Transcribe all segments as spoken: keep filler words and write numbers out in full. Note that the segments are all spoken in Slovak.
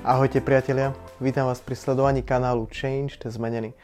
Ahojte priatelia, vítam vás pri sledovaní kanálu Changed Zmenený.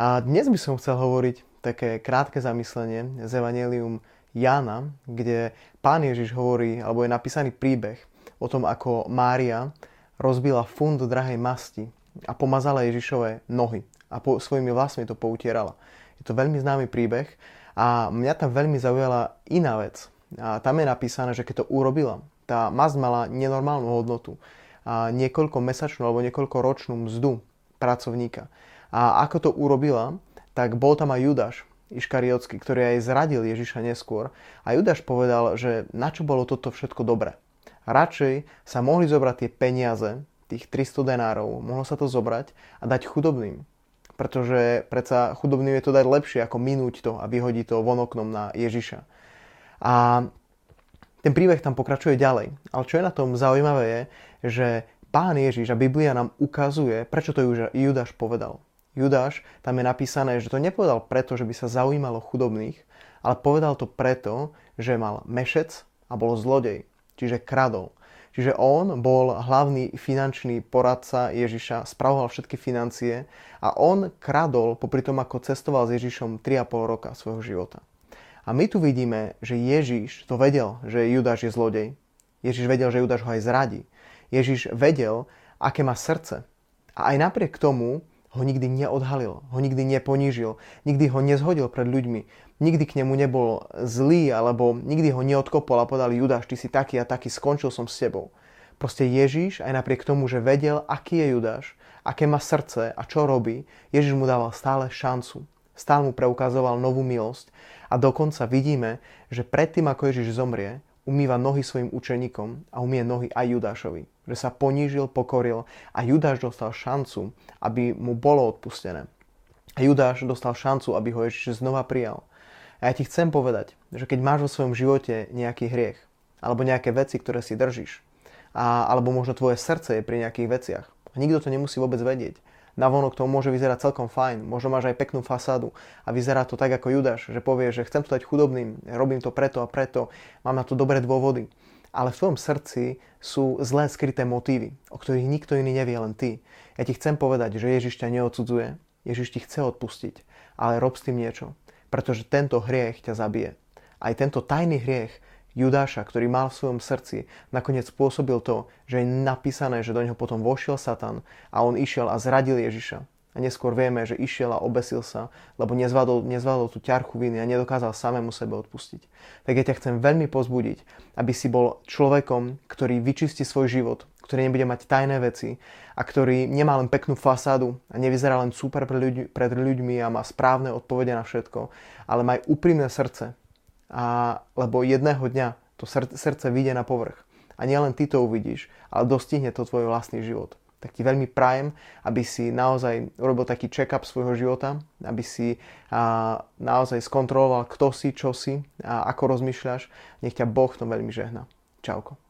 A dnes by som chcel hovoriť také krátke zamyslenie z Evanjelium Jana, kde Pán Ježiš hovorí, alebo je napísaný príbeh o tom, ako Mária rozbila fund drahej masti a pomazala Ježišové nohy a po, svojimi vlasmi to poutierala. Je to veľmi známy príbeh a mňa tam veľmi zaujala iná vec. A tam je napísané, že keď to urobila, tá masť mala nenormálnu hodnotu. A niekoľko mesačnú alebo niekoľko ročnú mzdu pracovníka. A ako to urobila, tak bol tam aj Judáš Iškariotský, ktorý aj zradil Ježiša neskôr. A Judáš povedal, že na čo bolo toto všetko dobré. Radšej sa mohli zobrať tie peniaze, tých tristo denárov, mohlo sa to zobrať a dať chudobným. Pretože predsa chudobným je to dať lepšie, ako minúť to a vyhodiť to von oknom na Ježiša. A ten príbeh tam pokračuje ďalej. Ale čo je na tom zaujímavé je, že Pán Ježiš a Biblia nám ukazuje, prečo to Judáš povedal. Judáš, tam je napísané, že to nepovedal preto, že by sa zaujímalo chudobných, ale povedal to preto, že mal mešec a bol zlodej, čiže kradol. Čiže on bol hlavný finančný poradca Ježiša, spravoval všetky financie a on kradol popri tom, ako cestoval s Ježišom tri a pol roka svojho života. A my tu vidíme, že Ježiš to vedel, že Judáš je zlodej. Ježiš vedel, že Judáš ho aj zradí. Ježiš vedel, aké má srdce. A aj napriek tomu ho nikdy neodhalil, ho nikdy neponížil, nikdy ho nezhodil pred ľuďmi, nikdy k nemu nebol zlý, alebo nikdy ho neodkopol a povedal, Judáš, ty si taký a taký, skončil som s tebou. Proste Ježiš, aj napriek tomu, že vedel, aký je Judáš, aké má srdce a čo robí, Ježiš mu dával stále šancu. Stále mu preukazoval novú milosť a dokonca vidíme, že predtým, ako Ježiš zomrie, umýva nohy svojim učeníkom a umie nohy aj Judášovi. Že sa ponížil, pokoril a Judáš dostal šancu, aby mu bolo odpustené. A Judáš dostal šancu, aby ho Ježiš znova prijal. A ja ti chcem povedať, že keď máš vo svojom živote nejaký hriech alebo nejaké veci, ktoré si držíš, a, alebo možno tvoje srdce je pri nejakých veciach, nikto to nemusí vôbec vedieť. Navonok to môže vyzerať celkom fajn, možno máš aj peknú fasádu a vyzerá to tak ako Judáš, že povie, že chcem to dať chudobným, robím to preto a preto, mám na to dobré dôvody. Ale v tvojom srdci sú zlé skryté motívy, o ktorých nikto iný nevie, len ty. Ja ti chcem povedať, že Ježiš ťa neodsudzuje, Ježiš ti chce odpustiť, ale rob s tým niečo, pretože tento hriech ťa zabije. Aj tento tajný hriech Judáša, ktorý mal v svojom srdci, nakoniec spôsobil to, že je napísané, že do neho potom vošiel Satan a on išiel a zradil Ježiša. A neskôr vieme, že išiel a obesil sa, lebo nezvládol, nezvládol tú ťarchu viny a nedokázal samému sebe odpustiť. Tak ja ťa chcem veľmi pozbudiť, aby si bol človekom, ktorý vyčistí svoj život, ktorý nebude mať tajné veci a ktorý nemá len peknú fasádu a nevyzerá len super pred, ľuď, pred ľuďmi a má správne odpovede na všetko, ale má aj úprimné srdce. A, lebo jedného dňa to srdce vyjde na povrch. A nielen ty to uvidíš, ale dostihne to tvoj vlastný život. Tak ti veľmi prajem, aby si naozaj urobil taký check-up svojho života, aby si a, naozaj skontroloval, kto si, čo si a ako rozmýšľaš. Nech ťa Boh to veľmi žehná. Čauko.